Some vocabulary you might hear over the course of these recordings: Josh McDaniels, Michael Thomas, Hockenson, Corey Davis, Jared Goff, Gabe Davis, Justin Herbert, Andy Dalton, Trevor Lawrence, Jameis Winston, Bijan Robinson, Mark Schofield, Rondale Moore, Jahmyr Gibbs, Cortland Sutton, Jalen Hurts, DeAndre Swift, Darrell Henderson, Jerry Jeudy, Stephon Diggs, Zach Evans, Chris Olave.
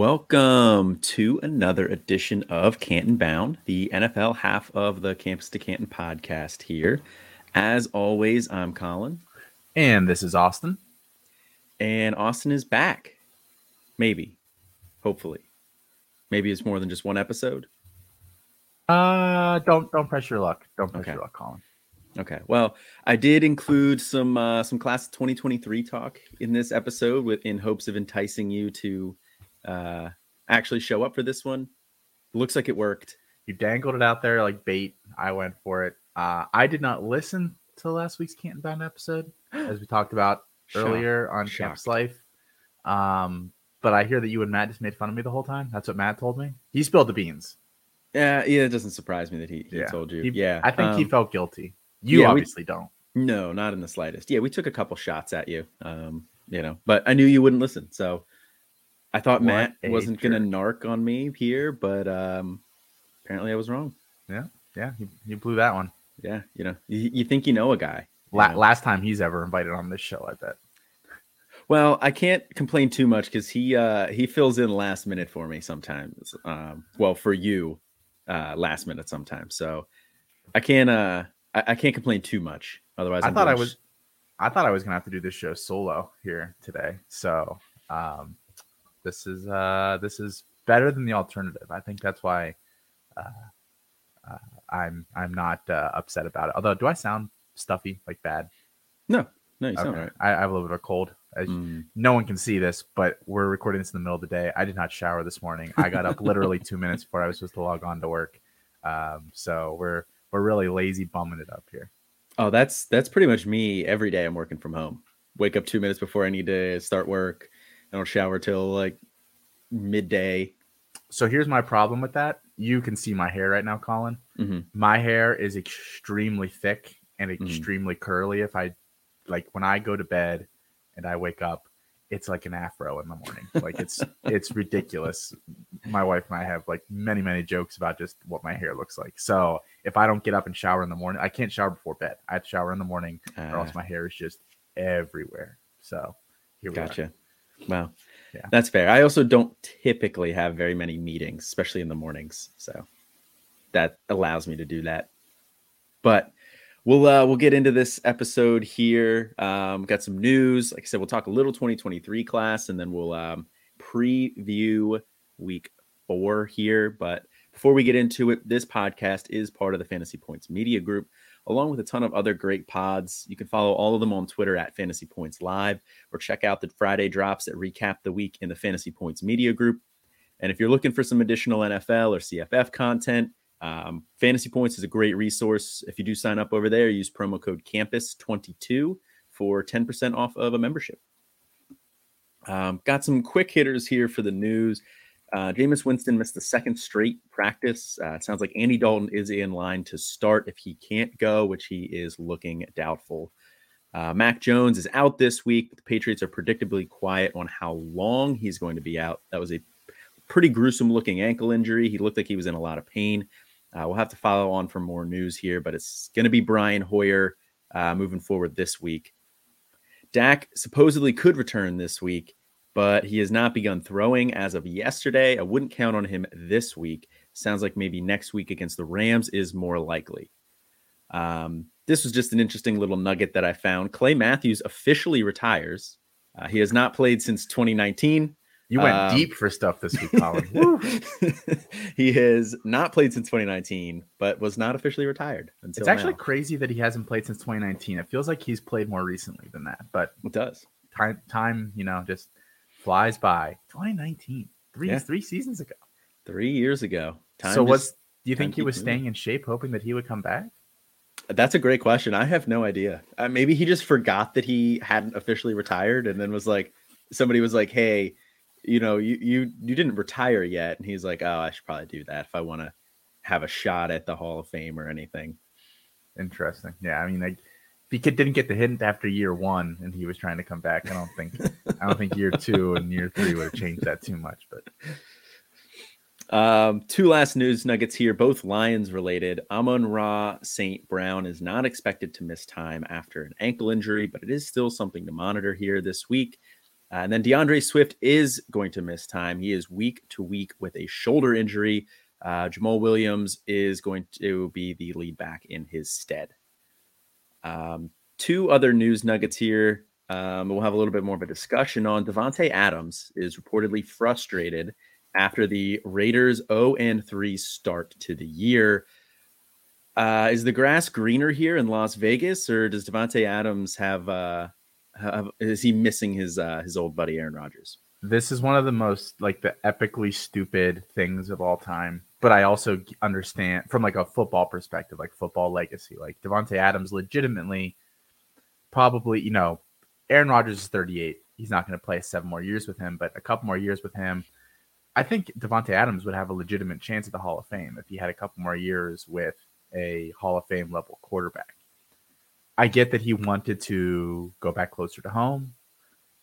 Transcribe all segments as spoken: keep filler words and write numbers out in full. Welcome to another edition of Canton Bound, the N F L half of the Campus to Canton podcast here. As always, I'm Colin. And this is Austin. And Austin is back. Maybe. Hopefully. Maybe it's more than just one episode. Uh, don't don't press your luck. Don't press okay. your luck, Colin. Okay. Well, I did include some uh, some class of twenty twenty-three talk in this episode with in hopes of enticing you to uh actually show up for this one. Looks like it worked. You dangled it out there like bait. I went for it. Uh I did not listen to last week's Canton Bound episode, as we talked about earlier Shocked. on Shocked. Campus Life. Um, but I hear that you and Matt just made fun of me the whole time. That's what Matt told me. He spilled the beans. Yeah, yeah, it doesn't surprise me that he, he yeah. told you. He, yeah. I think um, he felt guilty. You yeah, obviously we, don't. No, not in the slightest. Yeah, we took a couple shots at you. Um, you know, but I knew you wouldn't listen, so I thought what Matt wasn't going to narc on me here, but um, apparently I was wrong. Yeah, yeah, you, you blew that one. Yeah, you know, you, you think you know a guy. La- know. Last time he's ever invited on this show, I bet. Well, I can't complain too much because he uh, he fills in last minute for me sometimes. Um, well, for you, uh, last minute sometimes. So I can't uh, I, I can't complain too much. Otherwise, I I'm thought I was sh- I thought I was going to have to do this show solo here today. So. Um, This is uh, this is better than the alternative. I think that's why uh, uh, I'm I'm not uh, upset about it. Although, do I sound stuffy, like bad? No, no, you okay. sound all right. I, I have a little bit of cold. I, mm. No one can see this, but we're recording this in the middle of the day. I did not shower this morning. I got up literally two minutes before I was supposed to log on to work. Um, so we're we're really lazy bumming it up here. Oh, that's that's pretty much me every day. I'm working from home. Wake up two minutes before I need to start work. I don't shower till like midday. So here's my problem with that. You can see my hair right now, Colin. Mm-hmm. My hair is extremely thick and extremely mm-hmm. curly. If I like when I go to bed and I wake up, it's like an afro in the morning. Like it's it's ridiculous. My wife and I have like many, many jokes about just what my hair looks like. So if I don't get up and shower in the morning, I can't shower before bed. I have to shower in the morning uh, or else my hair is just everywhere. So here we go. Gotcha. Are. Wow. Yeah. That's fair. I also don't typically have very many meetings, especially in the mornings. So that allows me to do that. But we'll uh, we'll get into this episode here. Um, got some news. Like I said, we'll talk a little twenty twenty-three class, and then we'll um, preview week four here. But before we get into it, this podcast is part of the Fantasy Points Media Group, along with a ton of other great pods. You can follow all of them on Twitter at Fantasy Points Live, or check out the Friday drops that recap the week in the Fantasy Points Media Group. And if you're looking for some additional N F L or C F F content, um, Fantasy Points is a great resource. If you do sign up over there, use promo code campus twenty-two for ten percent off of a membership. Um, got some quick hitters here for the news. Uh, Jameis Winston missed the second straight practice. Uh, it sounds like Andy Dalton is in line to start if he can't go, which he is looking doubtful. Uh, Mac Jones is out this week, but the Patriots are predictably quiet on how long he's going to be out. That was a pretty gruesome-looking ankle injury. He looked like he was in a lot of pain. Uh, we'll have to follow on for more news here, but it's going to be Brian Hoyer uh, moving forward this week. Dak supposedly could return this week, but he has not begun throwing as of yesterday. I wouldn't count on him this week. Sounds like maybe next week against the Rams is more likely. Um, this was just an interesting little nugget that I found. Clay Matthews officially retires. Uh, he has not played since twenty nineteen. You went um, deep for stuff this week, Colin. He has not played since twenty nineteen, but was not officially retired until It's actually now. Crazy that he hasn't played since twenty nineteen. It feels like he's played more recently than that, but it does. Time, time, you know, just flies by. twenty nineteen, three yeah. three seasons ago, three years ago. Time so, what's do you think he was moving. staying in shape, hoping that he would come back? That's a great question. I have no idea. Uh, maybe he just forgot that he hadn't officially retired, and then was like, somebody was like, "Hey, you know, you you you didn't retire yet," and he's like, "Oh, I should probably do that if I want to have a shot at the Hall of Fame or anything." Interesting. Yeah, I mean, like. He didn't get the hint after year one, and he was trying to come back. I don't think, I don't think year two and year three would have changed that too much. But um, two last news nuggets here, both Lions related. Amon Ra Saint Brown is not expected to miss time after an ankle injury, but it is still something to monitor here this week. Uh, and then DeAndre Swift is going to miss time. He is week to week with a shoulder injury. Uh, Jamal Williams is going to be the lead back in his stead. Um, two other news nuggets here. Um, we'll have a little bit more of a discussion on. Davante Adams is reportedly frustrated after the Raiders oh and three start to the year. Uh, is the grass greener here in Las Vegas, or does Davante Adams have, uh, have is he missing his uh, his old buddy Aaron Rodgers? This is one of the most, like, the epically stupid things of all time. But I also understand from, like, a football perspective, like football legacy, like Davante Adams legitimately probably, you know, Aaron Rodgers is thirty-eight. He's not going to play seven more years with him, but a couple more years with him, I think Davante Adams would have a legitimate chance at the Hall of Fame if he had a couple more years with a Hall of Fame level quarterback. I get that he wanted to go back closer to home,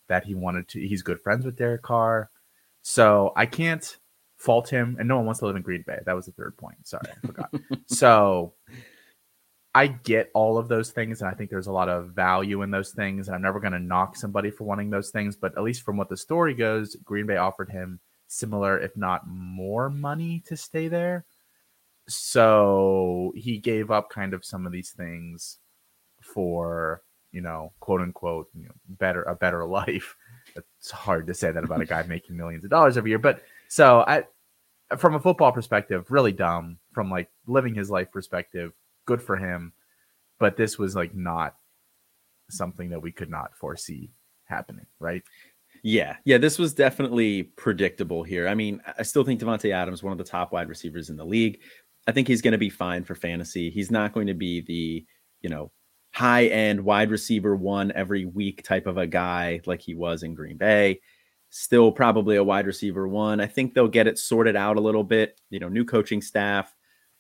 that he wanted to, he's good friends with Derek Carr. So I can't fault him. And no one wants to live in Green Bay. That was the third point. Sorry, I forgot. So I get all of those things. And I think there's a lot of value in those things. And I'm never going to knock somebody for wanting those things. But at least from what the story goes, Green Bay offered him similar, if not more, money to stay there. So he gave up kind of some of these things for, you know, quote unquote, you know, better, a better life. It's hard to say that about a guy making millions of dollars every year. But so I, from a football perspective, really dumb. From, like, living his life perspective, good for him. But this was, like, not something that we could not foresee happening, right? Yeah. Yeah. This was definitely predictable here. I mean, I still think Davante Adams, one of the top wide receivers in the league. I think he's going to be fine for fantasy. He's not going to be the, you know, high end wide receiver one every week type of a guy like he was in Green Bay. Still probably a wide receiver one. I think they'll get it sorted out a little bit, you know, new coaching staff.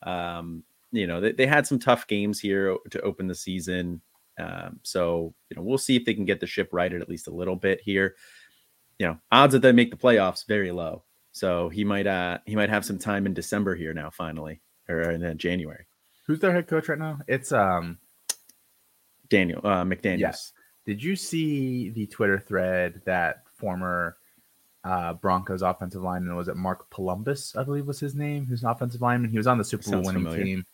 Um, you know, they, they had some tough games here to open the season. Um, so, you know, we'll see if they can get the ship righted at least a little bit here. You know, odds that they make the playoffs very low. So he might, uh, he might have some time in December here now, finally, or in uh, January. Who's their head coach right now? It's um, Daniel uh, McDaniels. Yes. Did you see the Twitter thread that former uh, Broncos offensive lineman, was it Mark Palumbus, I believe was his name, who's an offensive lineman? He was on the Super Bowl winning familiar. team.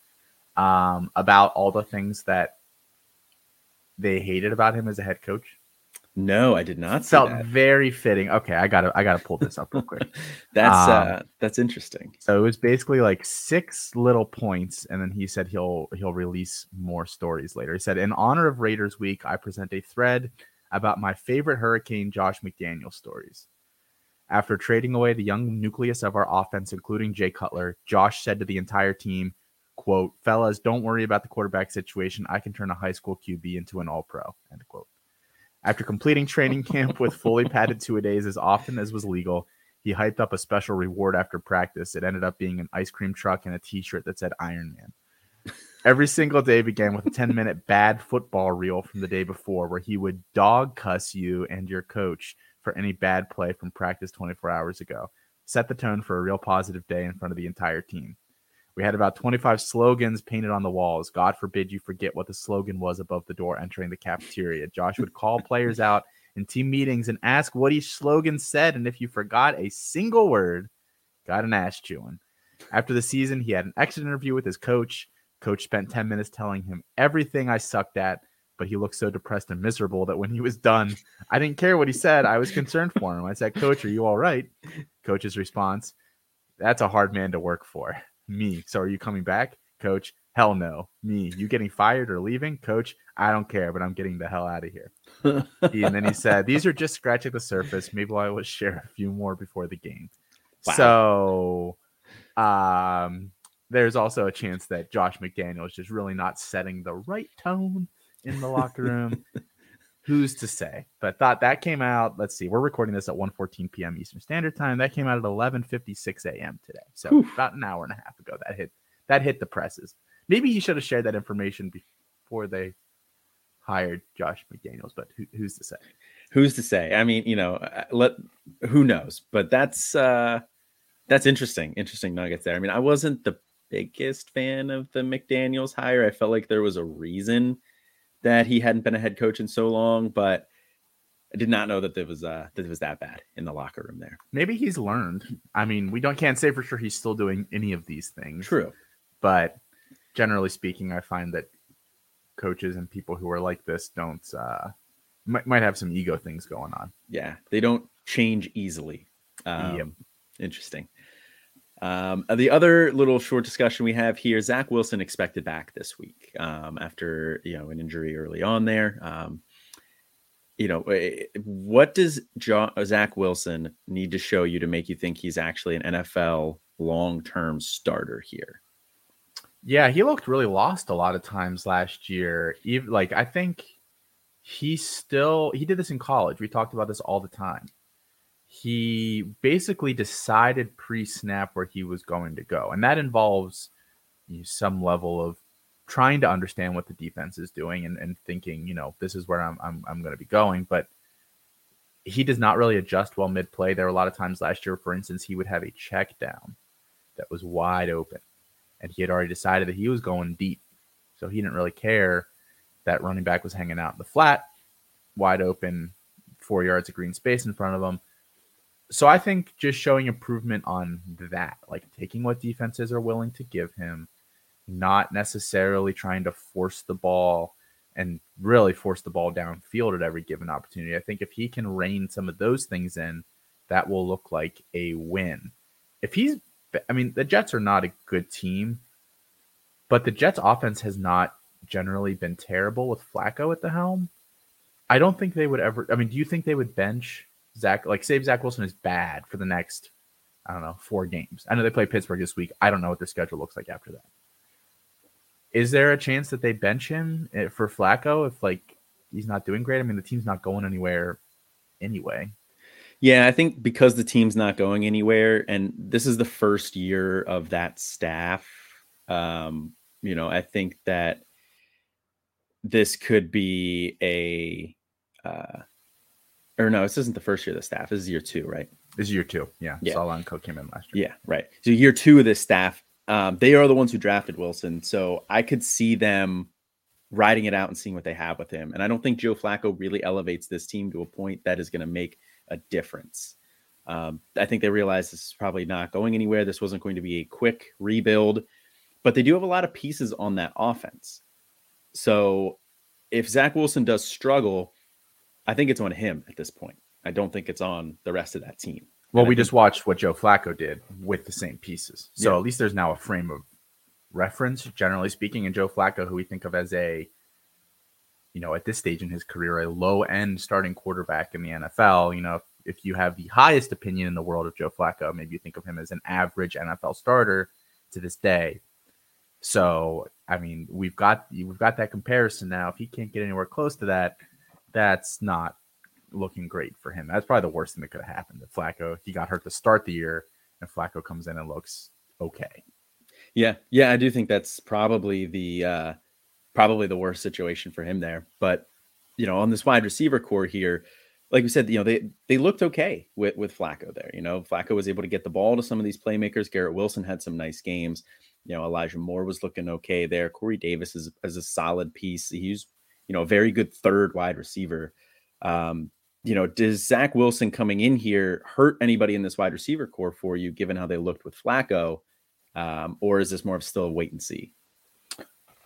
Um, about all the things that they hated about him as a head coach. No, I did not. Felt see that. Very fitting. Okay, I gotta, I gotta pull this up real quick. That's um, uh, that's interesting. So it was basically like six little points, and then he said he'll he'll release more stories later. He said, "In honor of Raiders Week, I present a thread about my favorite Hurricane Josh McDaniels stories. After trading away the young nucleus of our offense, including Jay Cutler, Josh said to the entire team, quote, 'Fellas, don't worry about the quarterback situation. I can turn a high school Q B into an all-pro,' end quote. After completing training camp with fully padded two-a-days as often as was legal, he hyped up a special reward after practice. It ended up being an ice cream truck and a T-shirt that said Iron Man. Every single day began with a ten-minute bad football reel from the day before where he would dog cuss you and your coach for any bad play from practice twenty-four hours ago. Set the tone for a real positive day in front of the entire team. We had about twenty-five slogans painted on the walls. God forbid you forget what the slogan was above the door entering the cafeteria. Josh would call players out in team meetings and ask what each slogan said. And if you forgot a single word, got an ass chewing. After the season, he had an exit interview with his coach. Coach spent ten minutes telling him everything I sucked at, but he looked so depressed and miserable that when he was done, I didn't care what he said. I was concerned for him. I said, 'Coach, are you all right?' Coach's response, 'That's a hard man to work for.' Me, 'So are you coming back?' Coach, 'Hell no.' Me, 'You getting fired or leaving?' Coach, 'I don't care, but I'm getting the hell out of here.'" And then he said, "These are just scratching the surface. Maybe I will share a few more before the game." Wow. So um, there's also a chance that Josh McDaniels is just really not setting the right tone in the locker room. Who's to say? But I thought that came out. Let's see. We're recording this at one fourteen p.m. Eastern Standard Time. That came out at eleven fifty-six a.m. today. So Oof. about an hour and a half ago, that hit that hit the presses. Maybe he should have shared that information before they hired Josh McDaniels. But who, who's to say? Who's to say? I mean, you know, let who knows. But that's uh, that's interesting. Interesting nuggets there. I mean, I wasn't the biggest fan of the McDaniels hire. I felt like there was a reason that he hadn't been a head coach in so long, but I did not know that there was uh, that it was that bad in the locker room there. Maybe he's learned. I mean, we don't can't say for sure he's still doing any of these things. True, but generally speaking, I find that coaches and people who are like this don't uh, might might have some ego things going on. Yeah, they don't change easily. Um, yep. Interesting. Um, the other little short discussion we have here: Zach Wilson expected back this week um, after you know an injury early on there. Um, You know, what does Zach Wilson need to show you to make you think he's actually an N F L long-term starter here? Yeah, he looked really lost a lot of times last year. Even, like, I think he still – he did this in college. We talked about this all the time. He basically decided pre-snap where he was going to go, and that involves you know, some level of trying to understand what the defense is doing and, and thinking, you know, this is where I'm I'm, I'm going to be going. But he does not really adjust well mid-play. There were a lot of times last year, for instance, he would have a check down that was wide open, and he had already decided that he was going deep. So he didn't really care that running back was hanging out in the flat, wide open, four yards of green space in front of him. So I think just showing improvement on that, like taking what defenses are willing to give him, not necessarily trying to force the ball and really force the ball downfield at every given opportunity. I think if he can rein some of those things in, that will look like a win. If he's, I mean, the Jets are not a good team, but the Jets offense has not generally been terrible with Flacco at the helm. I don't think they would ever, I mean, do you think they would bench Zach, like save Zach Wilson is bad for the next, I don't know, four games. I know they play Pittsburgh this week. I don't know what their schedule looks like after that. Is there a chance that they bench him for Flacco if, like, he's not doing great? I mean, the team's not going anywhere anyway. Yeah, I think because the team's not going anywhere, and this is the first year of that staff, um, you know, I think that this could be a uh, – or no, this isn't the first year of the staff. This is year two, right? This is year two, yeah. yeah. Solon Cook came in last year. Yeah, right. So year two of this staff – Um, they are the ones who drafted Wilson, so I could see them riding it out and seeing what they have with him. And I don't think Joe Flacco really elevates this team to a point that is going to make a difference. Um, I think they realize this is probably not going anywhere. This wasn't going to be a quick rebuild, but they do have a lot of pieces on that offense. So if Zach Wilson does struggle, I think it's on him at this point. I don't think it's on the rest of that team. Well, we just watched what Joe Flacco did with the same pieces. So yeah. At least there's now a frame of reference, generally speaking. And Joe Flacco, who we think of as a, you know, at this stage in his career, a low-end starting quarterback in the N F L. You know, if, if you have the highest opinion in the world of Joe Flacco, maybe you think of him as an average N F L starter to this day. So, I mean, we've got we've got that comparison now. If he can't get anywhere close to that, that's not looking great for him. That's probably the worst thing that could have happened to Flacco. He got hurt to start the year, and Flacco comes in and looks okay. Yeah, yeah, I do think that's probably the uh, probably the worst situation for him there. But you know, on this wide receiver core here, like we said, you know, they they looked okay with with Flacco there. You know, Flacco was able to get the ball to some of these playmakers. Garrett Wilson had some nice games. You know, Elijah Moore was looking okay there. Corey Davis is as a solid piece. He's you know a very good third wide receiver. Um, You know, does Zach Wilson coming in here hurt anybody in this wide receiver core for you, given how they looked with Flacco? Um, or is this more of still a wait and see?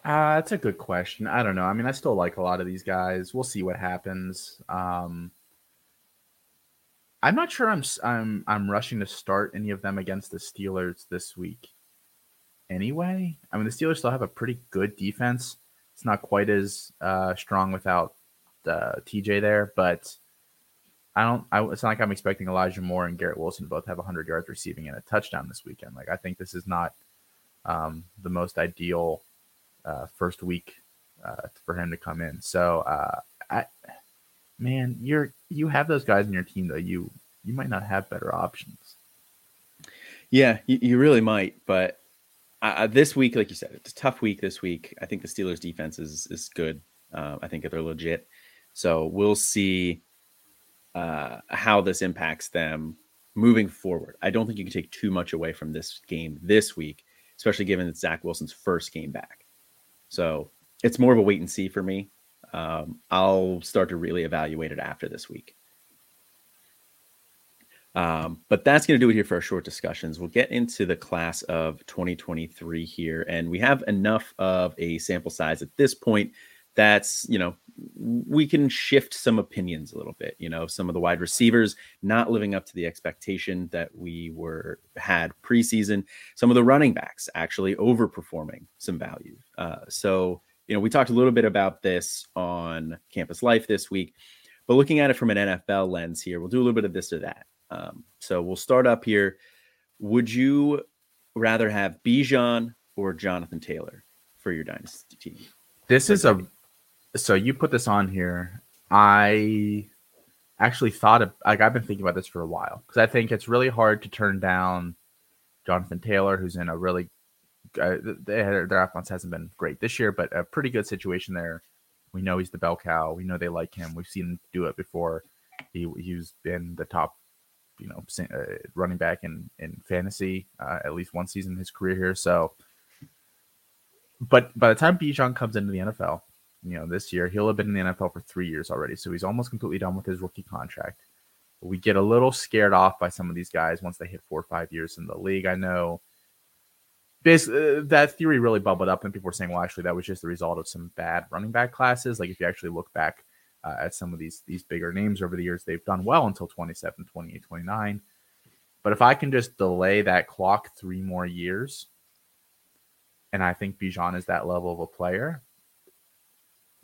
Uh, that's a good question. I don't know. I mean, I still like a lot of these guys. We'll see what happens. Um, I'm not sure I'm, I'm, I'm rushing to start any of them against the Steelers this week. Anyway, I mean, the Steelers still have a pretty good defense. It's not quite as uh, strong without uh, T J there, but I don't, I, it's not like I'm expecting Elijah Moore and Garrett Wilson to both have one hundred yards receiving and a touchdown this weekend. Like, I think this is not um, the most ideal uh, first week uh, for him to come in. So, uh, I, man, you're, you have those guys in your team though. You, you might not have better options. Yeah, you, you really might, but uh, this week, like you said, it's a tough week this week. I think the Steelers defense is, is good. Uh, I think they're legit. So we'll see Uh, how this impacts them moving forward. I don't think you can take too much away from this game this week, especially given it's Zach Wilson's first game back. So it's more of a wait and see for me. Um, I'll start to really evaluate it after this week. Um, but that's going to do it here for our short discussions. We'll get into the class of twenty twenty-three here, and we have enough of a sample size at this point that's, you know, we can shift some opinions a little bit. You know, some of the wide receivers not living up to the expectation that we were had preseason. Some of the running backs actually overperforming some value. Uh, so, you know, we talked a little bit about this on Campus Life this week, but looking at it from an N F L lens here, we'll do a little bit of this or that. Um, so we'll start up here. Would you rather have Bijan or Jonathan Taylor for your dynasty team? This is a, so you put this on here. I actually thought of, like, I've been thinking about this for a while, because I think it's really hard to turn down Jonathan Taylor, who's in a really, uh, their, their offense hasn't been great this year, but a pretty good situation there. We know he's the bell cow. We know they like him. We've seen him do it before. He, he's been the top, you know, uh, running back in, in fantasy, uh, at least one season in his career here. So, but by the time Bijan comes into the N F L, you know, this year, he'll have been in the N F L for three years already. So he's almost completely done with his rookie contract. We get a little scared off by some of these guys once they hit four or five years in the league. I know basically, uh, that theory really bubbled up, and people were saying, well, actually, that was just the result of some bad running back classes. Like, if you actually look back Uh, at some of these these bigger names over the years, they've done well until twenty-seven, twenty-eight, twenty-nine. But if I can just delay that clock three more years, and I think Bijan is that level of a player,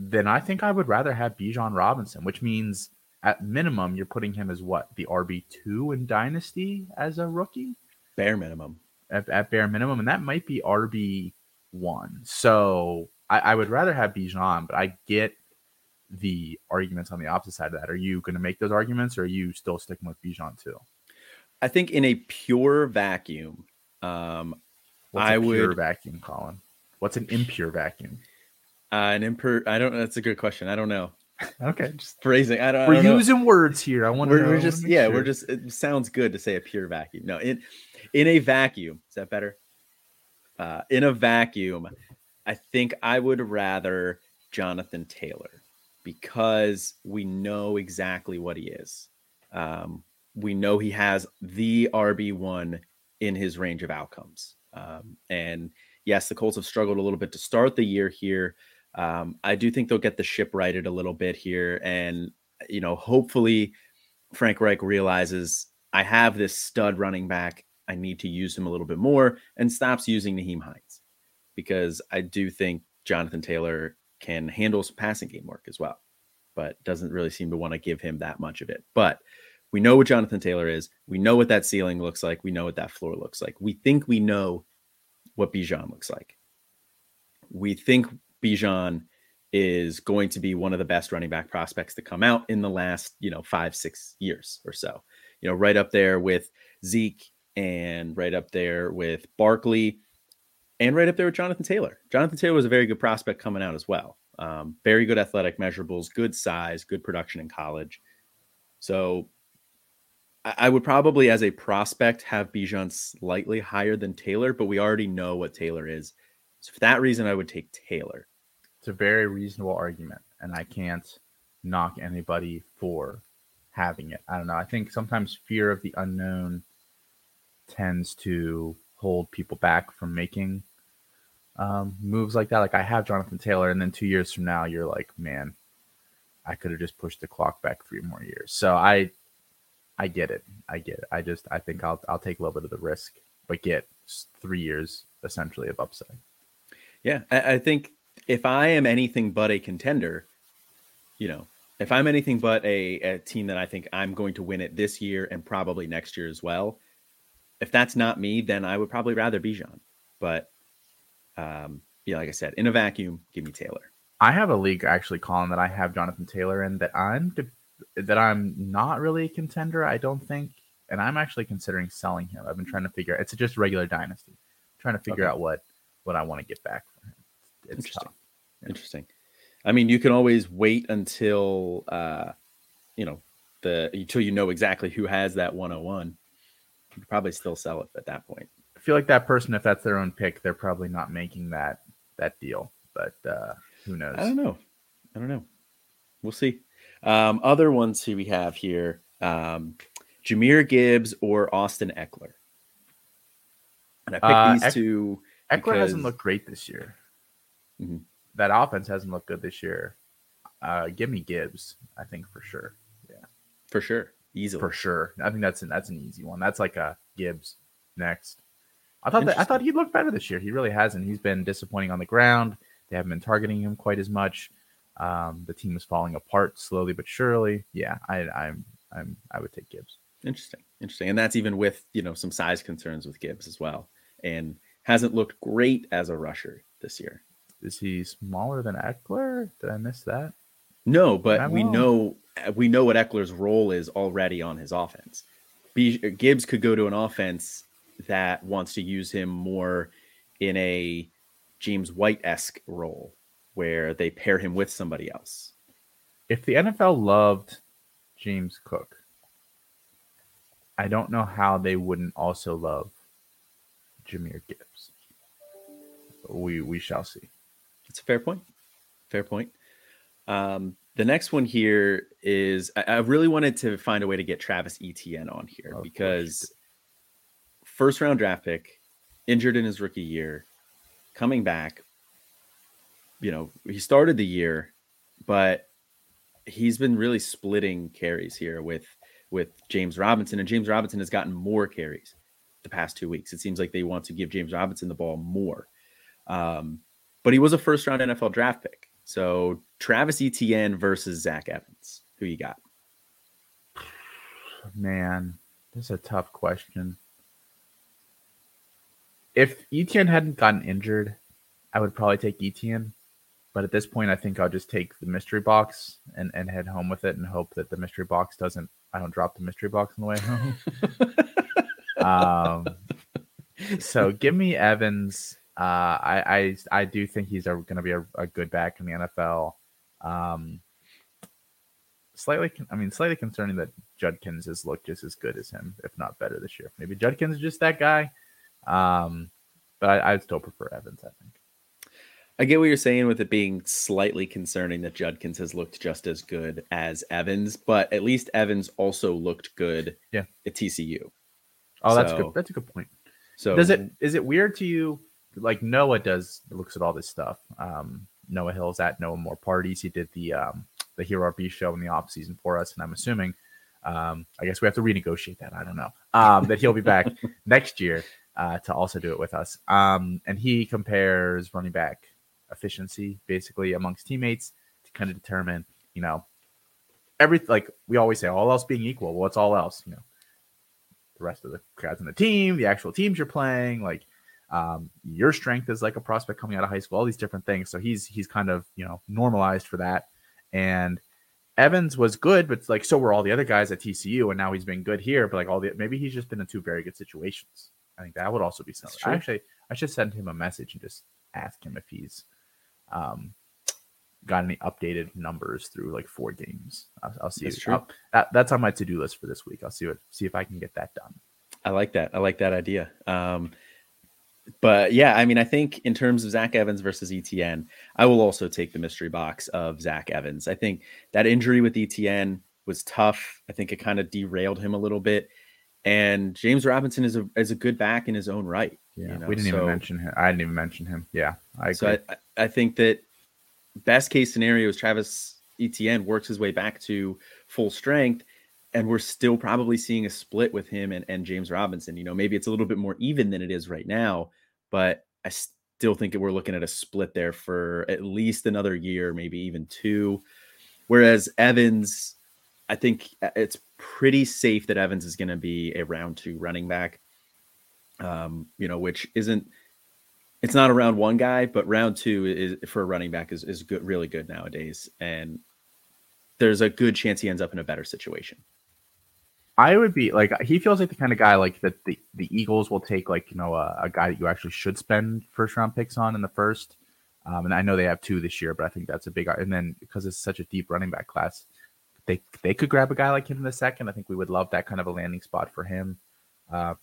then I think I would rather have Bijan Robinson, which means at minimum you're putting him as what? The R B two in Dynasty as a rookie? Bare minimum. At, at bare minimum, and that might be R B one. So I, I would rather have Bijan, but I get the arguments on the opposite side of that. Are you going to make those arguments, or are you still sticking with Bijan too? I think in a pure vacuum, um, what's I a pure would vacuum, Colin. What's an impure vacuum? Uh, an impure. I don't know. That's a good question. I don't know. Okay, just phrasing. I don't. We're I don't using know. words here. I want to. We're, we're just. Yeah, sure. we're just. It sounds good to say a pure vacuum. No, in in a vacuum. Is that better? Uh, in a vacuum, I think I would rather Jonathan Taylor, because we know exactly what he is. Um, we know he has the R B one in his range of outcomes. Um, and yes, the Colts have struggled a little bit to start the year here. Um, I do think they'll get the ship righted a little bit here. And, you know, hopefully Frank Reich realizes I have this stud running back. I need to use him a little bit more, and stops using Nyheim Hines, because I do think Jonathan Taylor can handle some passing game work as well, but doesn't really seem to want to give him that much of it. But we know what Jonathan Taylor is. We know what that ceiling looks like. We know what that floor looks like. We think we know what Bijan looks like. We think Bijan is going to be one of the best running back prospects to come out in the last, you know, five, six years or so, you know, right up there with Zeke, and right up there with Barkley, and right up there with Jonathan Taylor. Jonathan Taylor was a very good prospect coming out as well. Um, very good athletic measurables, good size, good production in college. So I, I would probably, as a prospect, have Bijan slightly higher than Taylor, but we already know what Taylor is. So for that reason, I would take Taylor. It's a very reasonable argument, and I can't knock anybody for having it. I don't know. I think sometimes fear of the unknown tends to hold people back from making um, moves like that. Like, I have Jonathan Taylor, and then two years from now, you're like, man, I could have just pushed the clock back three more years. So I, I get it. I get it. I just, I think I'll, I'll take a little bit of the risk, but get three years essentially of upside. Yeah. I, I think if I am anything but a contender, you know, if I'm anything but a, a team that I think I'm going to win it this year and probably next year as well, if that's not me, then I would probably rather Bijan. But um, yeah, like I said, in a vacuum, give me Taylor. I have a league actually, Colin, that I have Jonathan Taylor in that I'm de- that I'm not really a contender, I don't think, and I'm actually considering selling him. I've been trying to figure out. It's just regular dynasty. I'm trying to figure okay. out what what I want to get back from him. It's Interesting. Tough. Yeah. Interesting. I mean, you can always wait until uh, you know the until you know exactly who has that one oh one. You could probably still sell it at that point. I feel like that person, if that's their own pick, they're probably not making that that deal. But uh, who knows? I don't know. I don't know. We'll see. Um, other ones who we have here. Um, Jahmyr Gibbs or Austin Eckler. And I picked uh, these Eck- two. Eckler because... hasn't looked great this year. Mm-hmm. That offense hasn't looked good this year. Uh, give me Gibbs, I think, for sure. Yeah, for sure. Easily. For sure. I think that's an, that's an easy one. That's like a Gibbs next. I thought that, I thought he looked better this year. He really hasn't. He's been disappointing on the ground. They haven't been targeting him quite as much. Um, the team is falling apart slowly but surely. Yeah, I, I'm, I'm, I would take Gibbs. Interesting, interesting, and that's even with you know some size concerns with Gibbs as well, and hasn't looked great as a rusher this year. Is he smaller than Eckler? Did I miss that? No, but we know we know what Eckler's role is already on his offense. B- Gibbs could go to an offense that wants to use him more in a James White-esque role where they pair him with somebody else. If the N F L loved James Cook, I don't know how they wouldn't also love Jahmyr Gibbs. We we shall see. That's a fair point. Fair point. Um, the next one here is I, I really wanted to find a way to get Travis Etienne on here oh, because first round draft pick, injured in his rookie year, coming back. You know, he started the year, but he's been really splitting carries here with with James Robinson, and James Robinson has gotten more carries the past two weeks. It seems like they want to give James Robinson the ball more. Um, but he was a first round N F L draft pick. So Travis Etienne versus Zach Evans. Who you got? Man, this is a tough question. If Etienne hadn't gotten injured, I would probably take Etienne. But at this point, I think I'll just take the mystery box and, and head home with it and hope that the mystery box doesn't, I don't drop the mystery box on the way home. um, so give me Evans. Uh, I, I I do think he's going to be a, a good back in the N F L. Um, slightly, I mean, slightly concerning that Judkins has looked just as good as him, if not better this year. Maybe Judkins is just that guy. Um, but I, I'd still prefer Evans, I think. I get what you're saying with it being slightly concerning that Judkins has looked just as good as Evans, but at least Evans also looked good yeah. at T C U. Oh, so, that's good. That's a good point. So does it, is it weird to you? Like Noah does, looks at all this stuff. Um, Noah Hill's at Noah Moore parties. He did the, um, the Hero R B show in the off season for us. And I'm assuming, um, I guess we have to renegotiate that. I don't know, um, that he'll be back next year, uh, to also do it with us. Um, and he compares running back efficiency basically amongst teammates to kind of determine, you know, everything. Like we always say, all else being equal, well, what's all else, you know, the rest of the crowds on the team, the actual teams you're playing, like um, your strength is like a prospect coming out of high school, all these different things. So he's, he's kind of, you know, normalized for that. And Evans was good, but like, so were all the other guys at T C U, and now he's been good here, but like all the, maybe he's just been in two very good situations. I think that would also be something. I actually, I should send him a message and just ask him if he's, um got any updated numbers through like four games. I'll, I'll see. That's, true. I'll, that, that's on my to-do list for this week. I'll see what see if I can get that done. I like that. I like that idea. Um but yeah, I mean, I think in terms of Zach Evans versus Etienne, I will also take the mystery box of Zach Evans. I think that injury with Etienne was tough. I think it kind of derailed him a little bit. And James Robinson is a is a good back in his own right. Yeah, you know, we didn't so, even mention him. I didn't even mention him. Yeah, I agree. So I, I think that best case scenario is Travis Etienne works his way back to full strength, and we're still probably seeing a split with him and, and James Robinson. You know, maybe it's a little bit more even than it is right now, but I still think that we're looking at a split there for at least another year, maybe even two. Whereas Evans, I think it's pretty safe that Evans is going to be a round two running back. Um, you know, which isn't, it's not a round one guy, but round two is for a running back is, is good, really good nowadays. And there's a good chance he ends up in a better situation. I would be like, he feels like the kind of guy like that the, the Eagles will take, like, you know, a, a guy that you actually should spend first round picks on in the first. Um, and I know they have two this year, but I think that's a big, and then because it's such a deep running back class, they, they could grab a guy like him in the second. I think we would love that kind of a landing spot for him. Uh,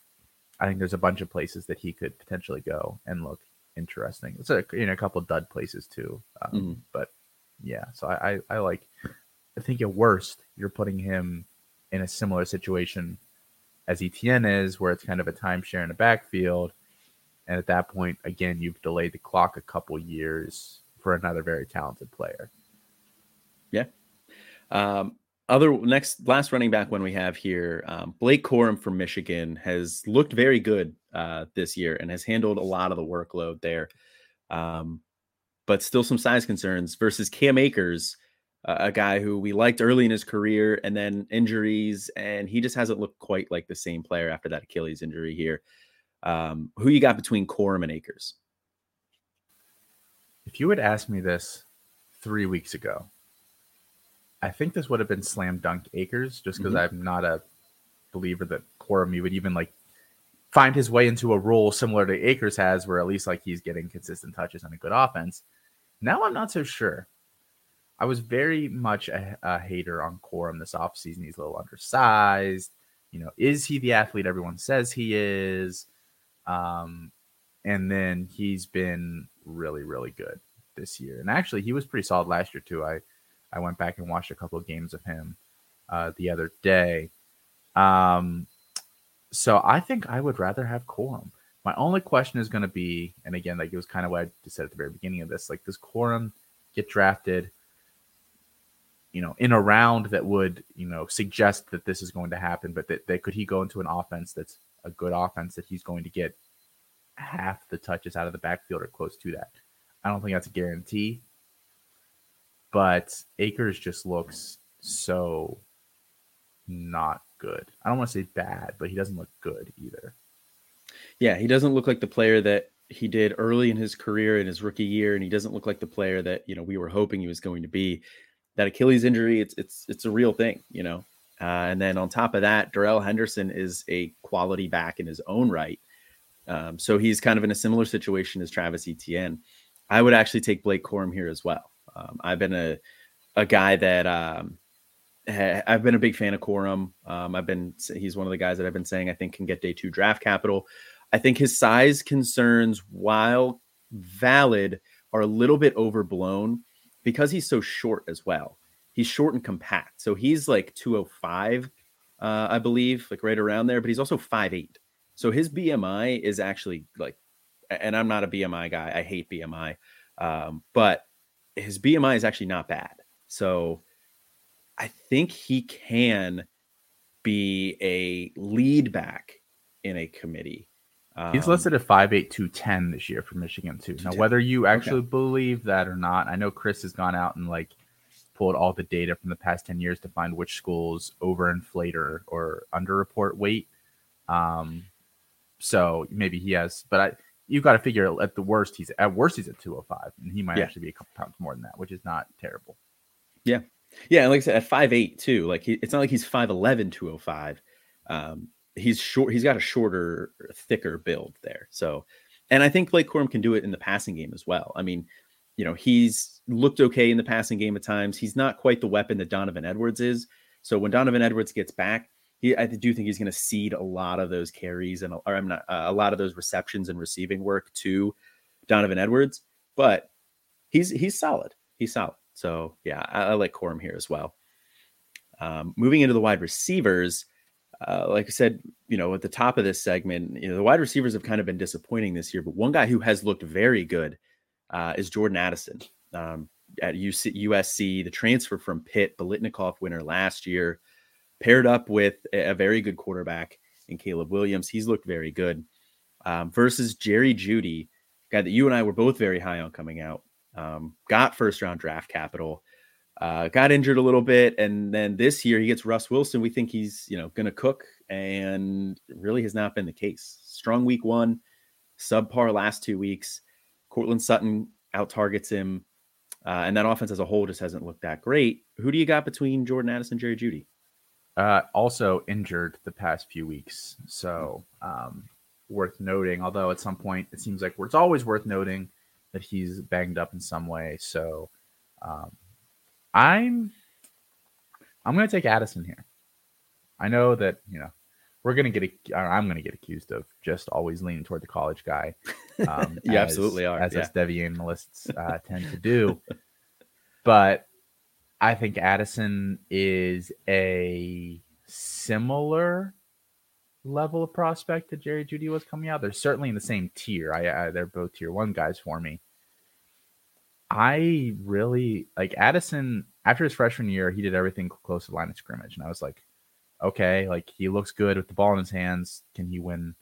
I think there's a bunch of places that he could potentially go and look interesting. It's a, you know, a couple of dud places too. Um, mm-hmm. But yeah, so I, I, I like, I think at worst, you're putting him in a similar situation as Etienne is, where it's kind of a timeshare in the backfield. And at that point, again, you've delayed the clock a couple years for another very talented player. Yeah. Um, other next last running back one we have here, um, Blake Corum from Michigan has looked very good uh, this year and has handled a lot of the workload there. Um, but still some size concerns versus Cam Akers, uh, a guy who we liked early in his career and then injuries. And he just hasn't looked quite like the same player after that Achilles injury here. Um, who you got between Corum and Akers? If you had asked me this three weeks ago, I think this would have been slam dunk Akers, just because mm-hmm. I'm not a believer that Corum, he would even like find his way into a role similar to Akers has, where at least like he's getting consistent touches on a good offense. Now I'm not so sure. I was very much a, a hater on Corum this offseason. He's a little undersized. You know, is he the athlete everyone says he is? Um, and then he's been really, really good this year. And actually, he was pretty solid last year, too. I, I went back and watched a couple of games of him uh, the other day. Um, so I think I would rather have Corum. My only question is going to be, and again, like it was kind of what I just said at the very beginning of this, like does Corum get drafted, you know, in a round that would, you know, suggest that this is going to happen, but that, that could he go into an offense that's a good offense that he's going to get half the touches out of the backfield or close to that? I don't think that's a guarantee, but Akers just looks so not good. I don't want to say bad, but he doesn't look good either. Yeah, he doesn't look like the player that he did early in his career in his rookie year, and he doesn't look like the player that, you know, we were hoping he was going to be. That Achilles injury, it's it's it's a real thing, you know. Uh, and then on top of that, Darrell Henderson is a quality back in his own right. Um, so he's kind of in a similar situation as Travis Etienne. I would actually take Blake Corum here as well. Um, I've been a a guy that um, ha- I've been a big fan of Corum. Um, I've been he's one of the guys that I've been saying I think can get day two draft capital. I think his size concerns, while valid, are a little bit overblown, because he's so short as well. He's short and compact. So he's like two oh five, uh, I believe, like right around there, but he's also five eight. So his B M I is actually like, and I'm not a B M I guy. I hate B M I, um, but his B M I is actually not bad. So I think he can be a lead back in a committee. He's listed at five eight, two ten this year for Michigan, too. Now, whether you actually okay. believe that or not, I know Chris has gone out and like pulled all the data from the past ten years to find which schools overinflate or, or underreport weight. Um, so maybe he has, but I, you've got to figure at the worst, he's at worst, he's at two oh five, and he might yeah. actually be a couple pounds more than that, which is not terrible. Yeah. Yeah. Like I said, at five eight, too, like he, it's not like he's five eleven, two oh five. Um, He's short. He's got a shorter, thicker build there. So, and I think Blake Corum can do it in the passing game as well. I mean, you know, he's looked okay in the passing game at times. He's not quite the weapon that Donovan Edwards is. So when Donovan Edwards gets back, he, I do think he's going to cede a lot of those carries and or I'm not uh, a lot of those receptions and receiving work to Donovan Edwards. But he's he's solid. He's solid. So yeah, I, I like Corum here as well. Um, moving into the wide receivers. Uh, like I said, you know, at the top of this segment, you know, the wide receivers have kind of been disappointing this year, but one guy who has looked very good uh, is Jordan Addison um, at U C, U S C, the transfer from Pitt, Biletnikoff winner last year, paired up with a, a very good quarterback in Caleb Williams. He's looked very good um, versus Jerry Jeudy, a guy that you and I were both very high on coming out, um, got first round draft capital. Uh, got injured a little bit, and then this year he gets Russ Wilson. We think he's, you know, going to cook, and it really has not been the case. Strong week one, subpar last two weeks. Cortland Sutton out-targets him, uh, and that offense as a whole just hasn't looked that great. Who do you got between Jordan Addison and Jerry Jeudy? Uh, also injured the past few weeks, so um, worth noting, although at some point it seems like it's always worth noting that he's banged up in some way, so... Um, I'm I'm going to take Addison here. I know that, you know, we're going to get – I'm going to get accused of just always leaning toward the college guy. Um, you as, absolutely are. As yeah. us Devi analysts uh, tend to do. But I think Addison is a similar level of prospect that Jerry Jeudy was coming out. They're certainly in the same tier. I, I they're both tier one guys for me. I really like Addison. After his freshman year, he did everything close to the line of scrimmage, and I was like, okay, like he looks good with the ball in his hands. Can he win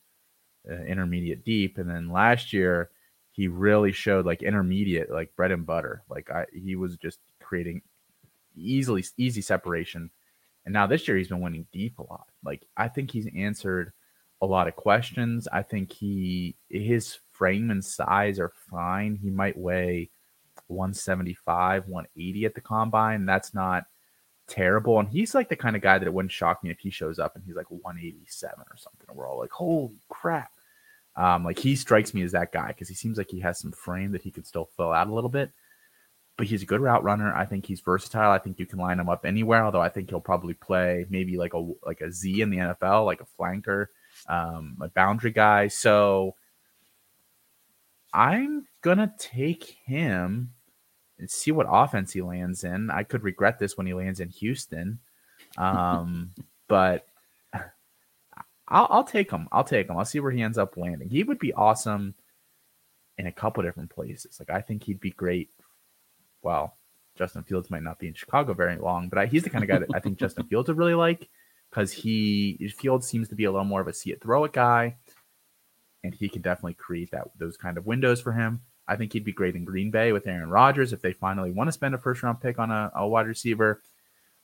uh, intermediate deep? And then last year, he really showed like intermediate, like bread and butter. Like I, he was just creating easily easy separation. And now this year, he's been winning deep a lot. Like I think he's answered a lot of questions. I think he his frame and size are fine. He might weigh one seventy-five, one eighty at the combine. That's not terrible. And he's like the kind of guy that it wouldn't shock me if he shows up and he's like one eighty-seven or something. And we're all like, holy crap. Um, like he strikes me as that guy because he seems like he has some frame that he could still fill out a little bit. But he's a good route runner. I think he's versatile. I think you can line him up anywhere, although I think he'll probably play maybe like a like a Z in the N F L, like a flanker, um, a boundary guy. So I'm going to take him and see what offense he lands in. I could regret this when he lands in Houston, um, but I'll, I'll take him. I'll take him. I'll see where he ends up landing. He would be awesome in a couple different places. Like I think he'd be great. Well, Justin Fields might not be in Chicago very long, but I, he's the kind of guy that I think Justin Fields would really like because he Fields seems to be a little more of a see it throw it guy, and he can definitely create that those kind of windows for him. I think he'd be great in Green Bay with Aaron Rodgers if they finally want to spend a first-round pick on a, a wide receiver.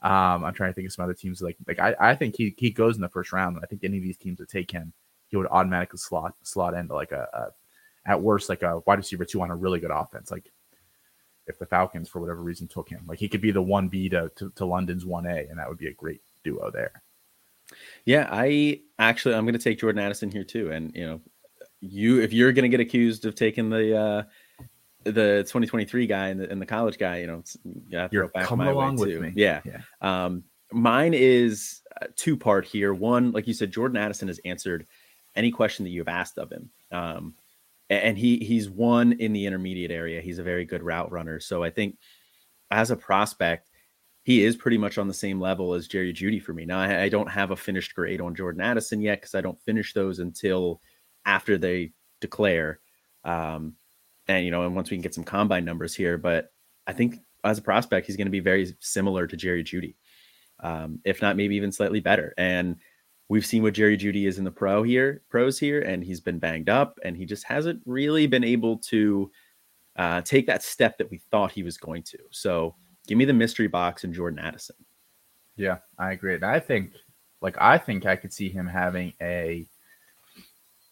Um, I'm trying to think of some other teams. Like like I, I think he he goes in the first round, and I think any of these teams that take him, he would automatically slot slot into like a, a at worst like a wide receiver two on a really good offense. Like if the Falcons for whatever reason took him, like he could be the one B to to, to London's one A, and that would be a great duo there. Yeah, I actually I'm going to take Jordan Addison here too, and you know. You, if you're going to get accused of taking the uh, the twenty twenty-three guy and the, and the college guy, you know, it's, you you're coming along with too. me. Yeah. yeah. Um, mine is two part here. One, like you said, Jordan Addison has answered any question that you've asked of him. Um, and he he's one in the intermediate area. He's a very good route runner. So I think as a prospect, he is pretty much on the same level as Jerry Jeudy for me. Now, I, I don't have a finished grade on Jordan Addison yet because I don't finish those until after they declare. Um, and, you know, and once we can get some combine numbers here, but I think as a prospect, he's going to be very similar to Jerry Jeudy. Um, if not, maybe even slightly better. And we've seen what Jerry Jeudy is in the pro here, pros here, and he's been banged up and he just hasn't really been able to uh, take that step that we thought he was going to. So give me the mystery box and Jordan Addison. Yeah, I agree. And I think like, I think I could see him having a,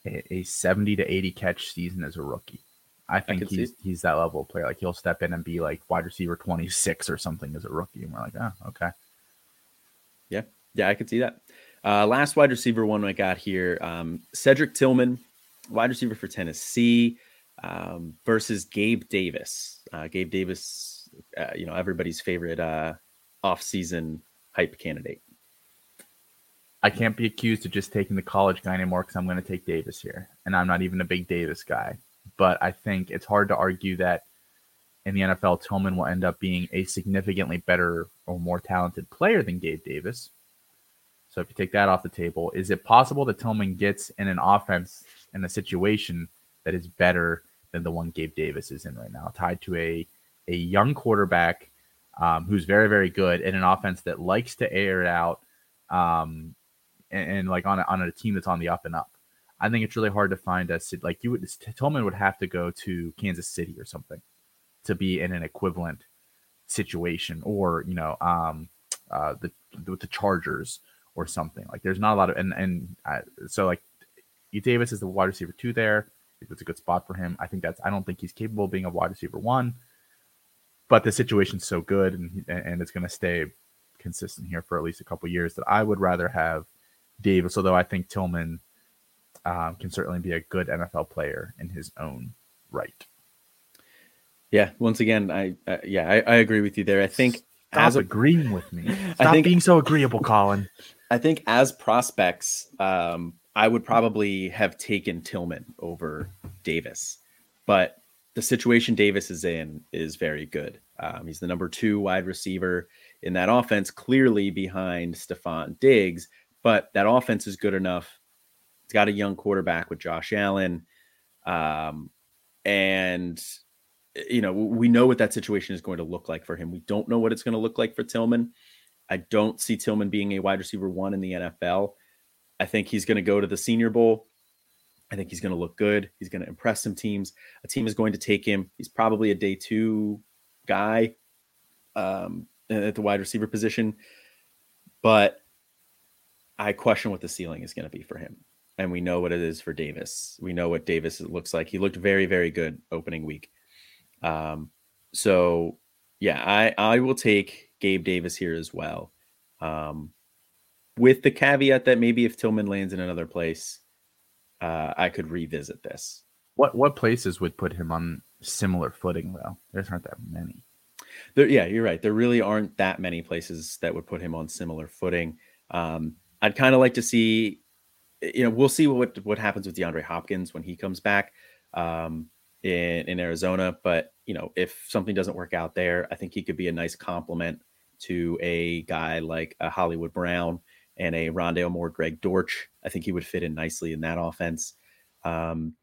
a seventy to eighty catch season as a rookie. I think I he's see. he's that level of player. Like he'll step in and be like wide receiver twenty-six or something as a rookie. And we're like, oh, okay. Yeah. Yeah. I could see that. Uh, last wide receiver one I got here. Um, Cedric Tillman, wide receiver for Tennessee, um, versus Gabe Davis, uh, Gabe Davis, uh, you know, everybody's favorite, uh, off-season hype candidate. I can't be accused of just taking the college guy anymore because I'm going to take Davis here. And I'm not even a big Davis guy. But I think it's hard to argue that in the N F L, Tillman will end up being a significantly better or more talented player than Gabe Davis. So if you take that off the table, is it possible that Tillman gets in an offense in a situation that is better than the one Gabe Davis is in right now, tied to a, a young quarterback um, who's very, very good in an offense that likes to air it out, um, And, and like on a, on a team that's on the up and up? I think it's really hard to find a like you would Tillman would have to go to Kansas City or something to be in an equivalent situation, or you know, um, uh, the with the Chargers or something. Like there's not a lot of and and I, so like Davis is the wide receiver two there. It's a good spot for him. I think that's I don't think he's capable of being a wide receiver one, but the situation's so good and and it's going to stay consistent here for at least a couple of years that I would rather have Davis, although I think Tillman um, can certainly be a good N F L player in his own right. Yeah, once again, I uh, yeah, I, I agree with you there. I think Stop as agreeing a, with me. Stop I think, being so agreeable, Colin. I think as prospects, um, I would probably have taken Tillman over Davis, but the situation Davis is in is very good. Um, he's the number two wide receiver in that offense, clearly behind Stephon Diggs. But that offense is good enough He's got a young quarterback with Josh Allen. Um, and, you know, we know what that situation is going to look like for him. We don't know what it's going to look like for Tillman. I don't see Tillman being a wide receiver one in the N F L. I think he's going to go to the Senior Bowl. I think he's going to look good. He's going to impress some teams. A team is going to take him. He's probably a day two guy um, at the wide receiver position. But I question what the ceiling is going to be for him. And we know what it is for Davis. We know what Davis looks like. He looked very, very good opening week. Um, so, yeah, I, I will take Gabe Davis here as well. Um, with the caveat that maybe if Tillman lands in another place, uh, I could revisit this. What what places would put him on similar footing, though? There's not that many. There, yeah, you're right. There really aren't that many places that would put him on similar footing. Um, I'd kind of like to see, you know, we'll see what what happens with DeAndre Hopkins when he comes back um, in, in Arizona. But, you know, if something doesn't work out there, I think he could be a nice complement to a guy like a Hollywood Brown and a Rondale Moore, Greg Dortch. I think he would fit in nicely in that offense. Um,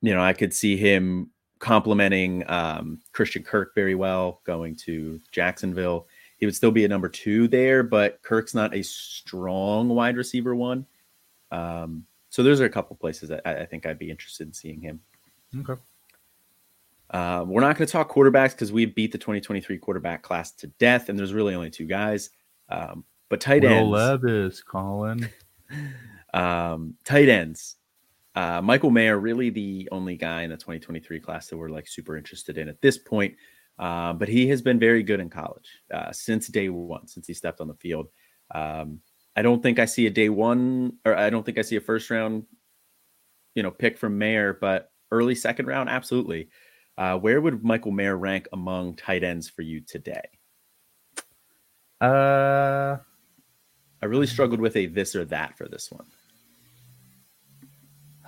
you know, I could see him complementing um, Christian Kirk very well going to Jacksonville. He would still be a number two there, but Kirk's not a strong wide receiver one. Um, so those are a couple places that I, I think I'd be interested in seeing him. Okay. Uh, we're not going to talk quarterbacks because we beat the twenty twenty-three quarterback class to death, and there's really only two guys. Um, But tight Will ends. Levis, Colin. um, tight ends. Uh, Michael Mayer, really the only guy in the twenty twenty-three class that we're like super interested in at this point. Uh, but he has been very good in college uh, since day one, since he stepped on the field. Um, I don't think I see a day one, or I don't think I see a first round, you know, pick from Mayer, but early second round, absolutely. Uh, where would Michael Mayer rank among tight ends for you today? Uh. I really struggled with a this or that for this one.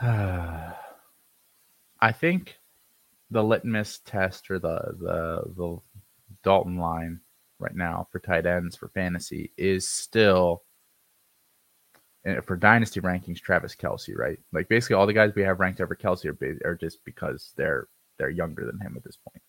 I think the litmus test or the, the the Dalton line right now for tight ends for fantasy is still, and for dynasty rankings, Travis Kelce, right? Like basically all the guys we have ranked over Kelce are, are just because they're they're younger than him at this point.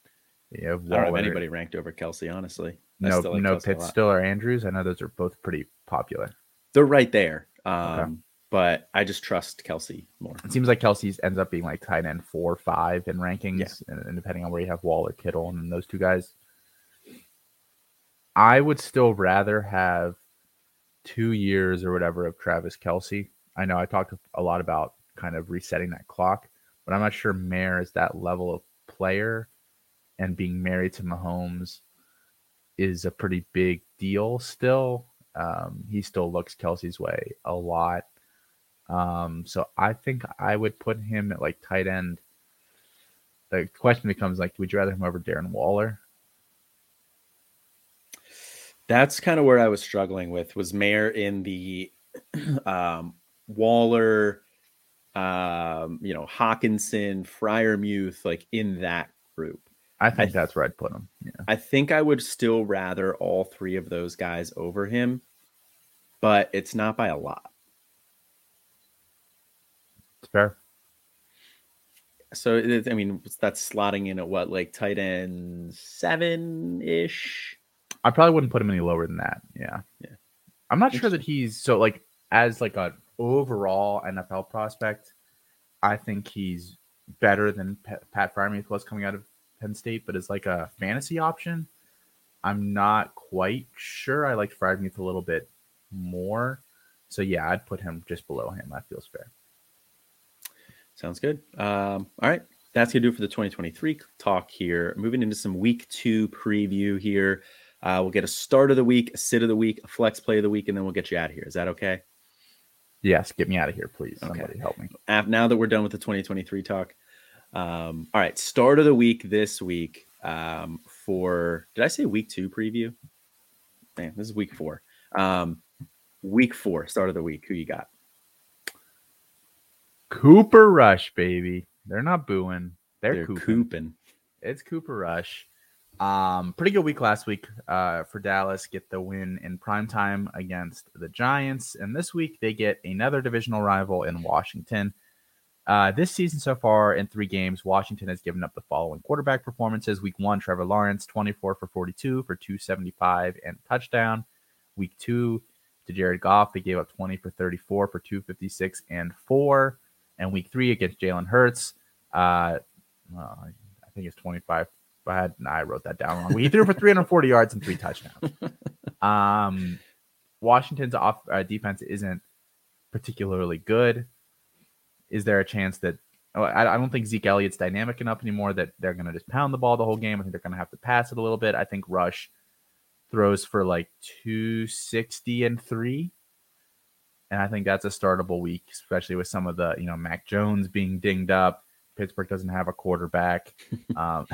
You have Waller, I don't have anybody ranked over Kelce, honestly. I no, like no Pitts still or Andrews. I know those are both pretty popular. They're right there. Um, okay. But I just trust Kelce more. It seems like Kelce ends up being like tight end four, five in rankings. Yeah. And, and depending on where you have Waller, Kittle, and those two guys, I would still rather have two years or whatever of Travis Kelce. I know I talked a lot about kind of resetting that clock, but I'm not sure Mayer is that level of player, and being married to Mahomes is a pretty big deal still. Um, he still looks Kelce's way a lot. Um, so I think I would put him at like tight end. The question becomes like, would you rather him over Darren Waller? That's kind of where I was struggling with, was Mayer in the um, Waller, um, you know, Hockenson, Freiermuth, like in that group. I think I th- that's where I'd put him. Yeah. I think I would still rather all three of those guys over him, but it's not by a lot. It's fair. So, I mean, that's slotting in at what, like tight end seven-ish? I probably wouldn't put him any lower than that. Yeah. Yeah. I'm not sure that he's, so like as like an overall N F L prospect, I think he's better than P- Pat Freiermuth was coming out of Penn State, but as like a fantasy option, I'm not quite sure. I like Freiermuth a little bit more. So yeah, I'd put him just below him. That feels fair. Sounds good. Um, all right. That's going to do it for the twenty twenty-three talk here. Moving into some week two preview here. Uh, we'll get a start of the week, a sit of the week, a flex play of the week, and then we'll get you out of here. Is that okay? Yes. Get me out of here, please. Okay. Somebody help me. Now that we're done with the twenty twenty-three talk, Um, all right, start of the week this week um, for, did I say week two preview? Man, this is week four. Um, week four, start of the week. Who you got? Cooper Rush, baby. They're not booing. They're, They're cooping. It's Cooper Rush. Um, pretty good week last week uh, for Dallas. Get the win in primetime against the Giants. And this week they get another divisional rival in Washington. Uh, this season so far in three games, Washington has given up the following quarterback performances. Week one, Trevor Lawrence, twenty-four for forty-two for two seventy-five and a touchdown. Week two, to Jared Goff, they gave up twenty for thirty-four for two fifty-six and four. And week three against Jalen Hurts, uh, well, I think it's twenty-five. But I, nah, I wrote that down wrong. He threw for three forty yards and three touchdowns. Um, Washington's off uh, defense isn't particularly good. Is there a chance that oh, I, I don't think Zeke Elliott's dynamic enough anymore that they're going to just pound the ball the whole game? I think they're going to have to pass it a little bit. I think Rush throws for like two sixty and three. And I think that's a startable week, especially with some of the, you know, Mac Jones being dinged up. Pittsburgh doesn't have a quarterback. Um,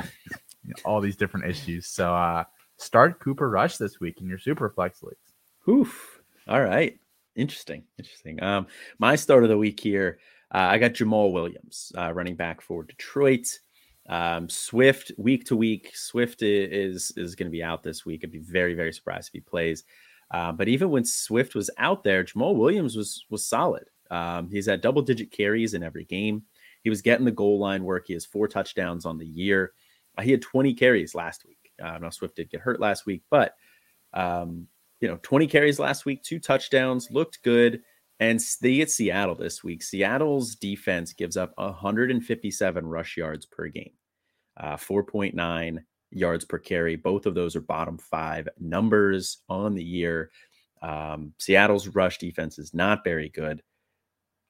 all these different issues. So uh, start Cooper Rush this week in your super flex leagues. Oof. All right. Interesting. Interesting. Um, my start of the week here, uh, I got Jamal Williams, uh, running back for Detroit. Um, Swift week to week. Swift is, is going to be out this week. I'd be very, very surprised if he plays. Uh, but even when Swift was out there, Jamal Williams was, was solid. Um, he's had double digit carries in every game. He was getting the goal line work. He has four touchdowns on the year. He had twenty carries last week. Uh, now, Swift did get hurt last week, but, um, you know, twenty carries last week, two touchdowns, looked good. And they get Seattle this week. Seattle's defense gives up one fifty-seven rush yards per game, uh, four point nine yards per carry. Both of those are bottom five numbers on the year. Um, Seattle's rush defense is not very good.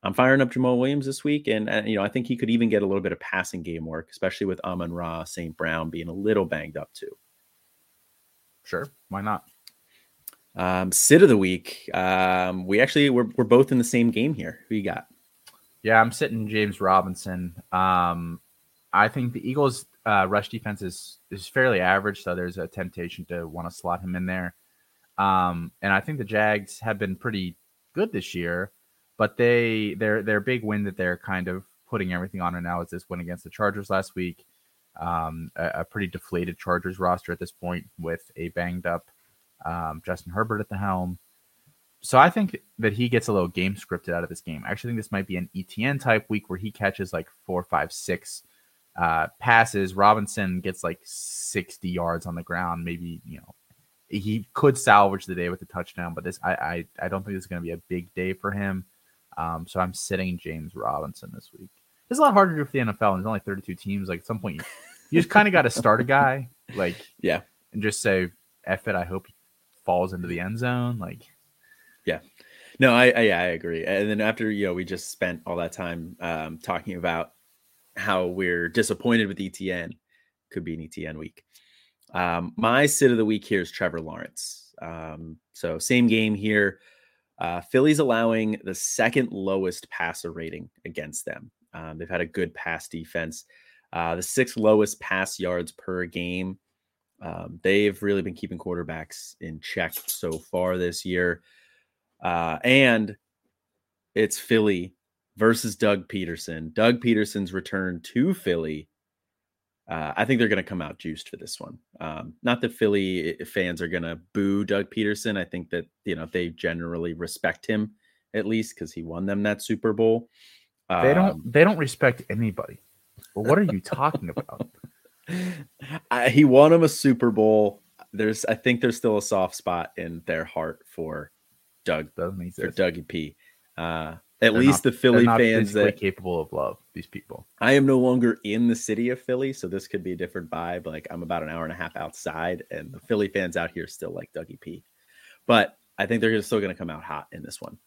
I'm firing up Jamal Williams this week, and, and, you know, I think he could even get a little bit of passing game work, especially with Amon Ra Saint Brown being a little banged up too. Sure, why not? Um, sit of the week. Um, we actually we're we're both in the same game here. Who you got? Yeah, I'm sitting James Robinson. Um, I think the Eagles' uh, rush defense is is fairly average, so there's a temptation to want to slot him in there. Um, and I think the Jags have been pretty good this year. But they, their their big win that they're kind of putting everything on right now is this win against the Chargers last week. Um, a, a pretty deflated Chargers roster at this point with a banged-up um, Justin Herbert at the helm. So I think that he gets a little game scripted out of this game. I actually think this might be an Etienne-type week where he catches like four, five, six uh, passes. Robinson gets like sixty yards on the ground. Maybe, you know, he could salvage the day with a touchdown, but this I I, I don't think this is going to be a big day for him. Um, so I'm sitting James Robinson this week. It's a lot harder to do for the N F L, and there's only thirty-two teams. Like, at some point, you, you just kind of got to start a guy, like, yeah, and just say, "F it." I hope he falls into the end zone. Like, yeah, no, I, I, yeah, I agree. And then after, you know, we just spent all that time um, talking about how we're disappointed with Etienne. Could be an Etienne week. Um, my sit of the week here is Trevor Lawrence. Um, so same game here. Uh, Philly's allowing the second lowest passer rating against them. Um, they've had a good pass defense. Uh, the sixth lowest pass yards per game. Um, they've really been keeping quarterbacks in check so far this year. Uh, and it's Philly versus Doug Peterson. Doug Peterson's return to Philly. Uh, I think they're going to come out juiced for this one. Um, not that Philly fans are going to boo Doug Peterson. I think that, you know, they generally respect him, at least because he won them that Super Bowl. Um, they don't. They don't respect anybody. Well, what are you talking about? I, he won them a Super Bowl. There's, I think, there's still a soft spot in their heart for Doug or Dougie P. Uh, At they're least not, the Philly not fans that capable of love these people. I am no longer in the city of Philly, so this could be a different vibe. Like, I'm about an hour and a half outside, and the Philly fans out here still like Dougie P. But I think they're still going to come out hot in this one.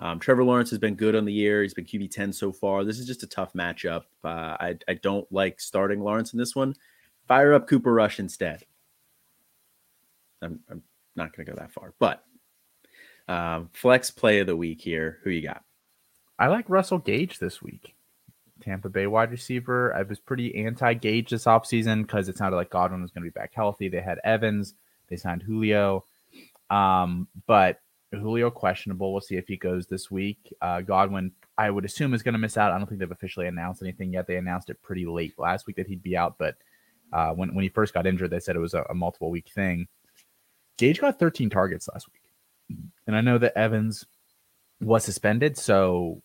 Um, Trevor Lawrence has been good on the year. He's been Q B ten so far. This is just a tough matchup. Uh, I, I don't like starting Lawrence in this one. Fire up Cooper Rush instead. I'm, I'm not going to go that far, but um, flex play of the week here. Who you got? I like Russell Gage this week, Tampa Bay wide receiver. I was pretty anti-Gage this offseason because it sounded like Godwin was going to be back healthy. They had Evans. They signed Julio. Um, but Julio questionable. We'll see if he goes this week. Uh, Godwin, I would assume, is going to miss out. I don't think they've officially announced anything yet. They announced it pretty late last week that he'd be out, but Uh, when, when he first got injured, they said it was a, a multiple week thing. Gage got thirteen targets last week. And I know that Evans was suspended, so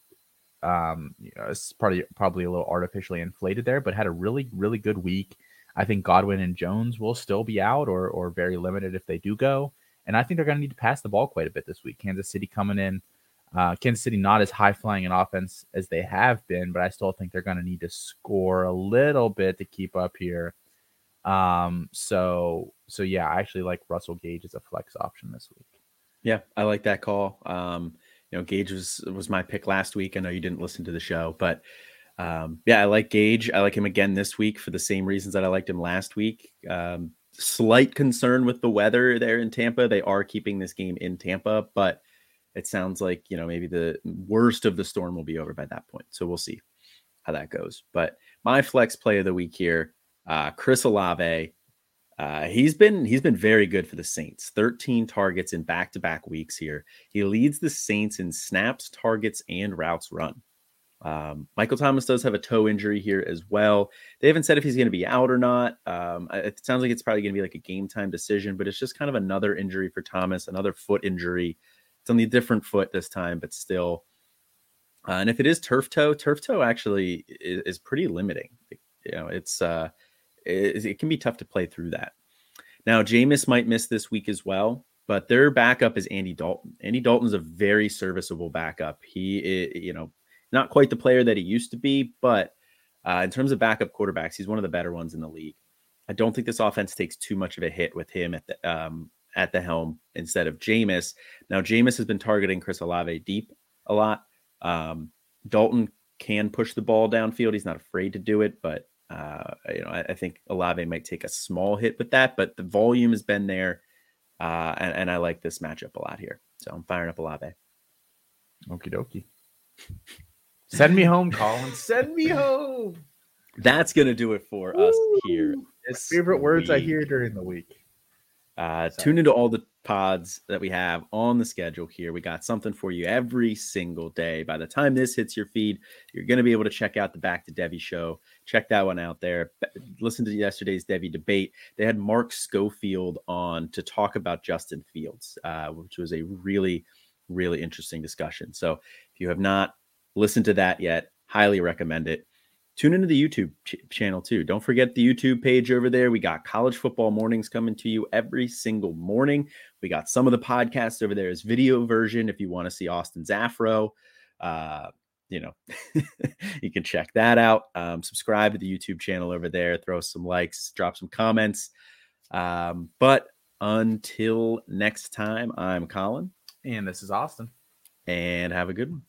um, you know, it's probably, probably a little artificially inflated there, but had a really, really good week. I think Godwin and Jones will still be out or or very limited if they do go. And I think they're going to need to pass the ball quite a bit this week. Kansas City coming in. Uh, Kansas City not as high-flying in offense as they have been, but I still think they're going to need to score a little bit to keep up here. Um, so, so yeah, I actually like Russell Gage as a flex option this week. Yeah, I like that call. Um, you know, Gage was was my pick last week. I know you didn't listen to the show, but um, yeah, I like Gage. I like him again this week for the same reasons that I liked him last week. Um, slight concern with the weather there in Tampa. They are keeping this game in Tampa, but it sounds like, you know, maybe the worst of the storm will be over by that point. So we'll see how that goes. But my flex play of the week here, uh, Chris Olave. Uh, he's been he's been very good for the Saints. thirteen targets in back-to-back weeks here. He leads the Saints in snaps, targets, and routes run. Um, Michael Thomas does have a toe injury here as well. They haven't said if he's going to be out or not. Um, it sounds like it's probably going to be like a game time decision, but it's just kind of another injury for Thomas, another foot injury. It's on the different foot this time, but still. Uh, and if it is turf toe, turf toe actually is, is pretty limiting. You know, it's uh, it, it can be tough to play through that. Now, Jameis might miss this week as well, but their backup is Andy Dalton. Andy Dalton's a very serviceable backup. He, is, you know, not quite the player that he used to be, but uh, in terms of backup quarterbacks, he's one of the better ones in the league. I don't think this offense takes too much of a hit with him at the um, at the helm instead of Jameis. Now, Jameis has been targeting Chris Olave deep a lot. Um, Dalton can push the ball downfield. He's not afraid to do it, but uh, you know, I, I think Olave might take a small hit with that, but the volume has been there. Uh, and, and I like this matchup a lot here. So I'm firing up Olave. Okie dokie. Send me home, Colin. Send me home. That's going to do it for Woo! Us here. This favorite week. Words I hear during the week. Uh, tune into all the pods that we have on the schedule here. We got something for you every single day. By the time this hits your feed, you're going to be able to check out the Back to Devy show. Check that one out there. Listen to yesterday's Devy debate. They had Mark Schofield on to talk about Justin Fields, uh, which was a really, really interesting discussion. So if you have not listened to that yet, highly recommend it. Tune into the YouTube ch- channel too. Don't forget the YouTube page over there. We got College Football Mornings coming to you every single morning. We got some of the podcasts over there as video version. If you want to see Austin's afro, uh, you know, you can check that out. Um, subscribe to the YouTube channel over there. Throw some likes, drop some comments. Um, but until next time, I'm Colin. And this is Austin. And have a good one.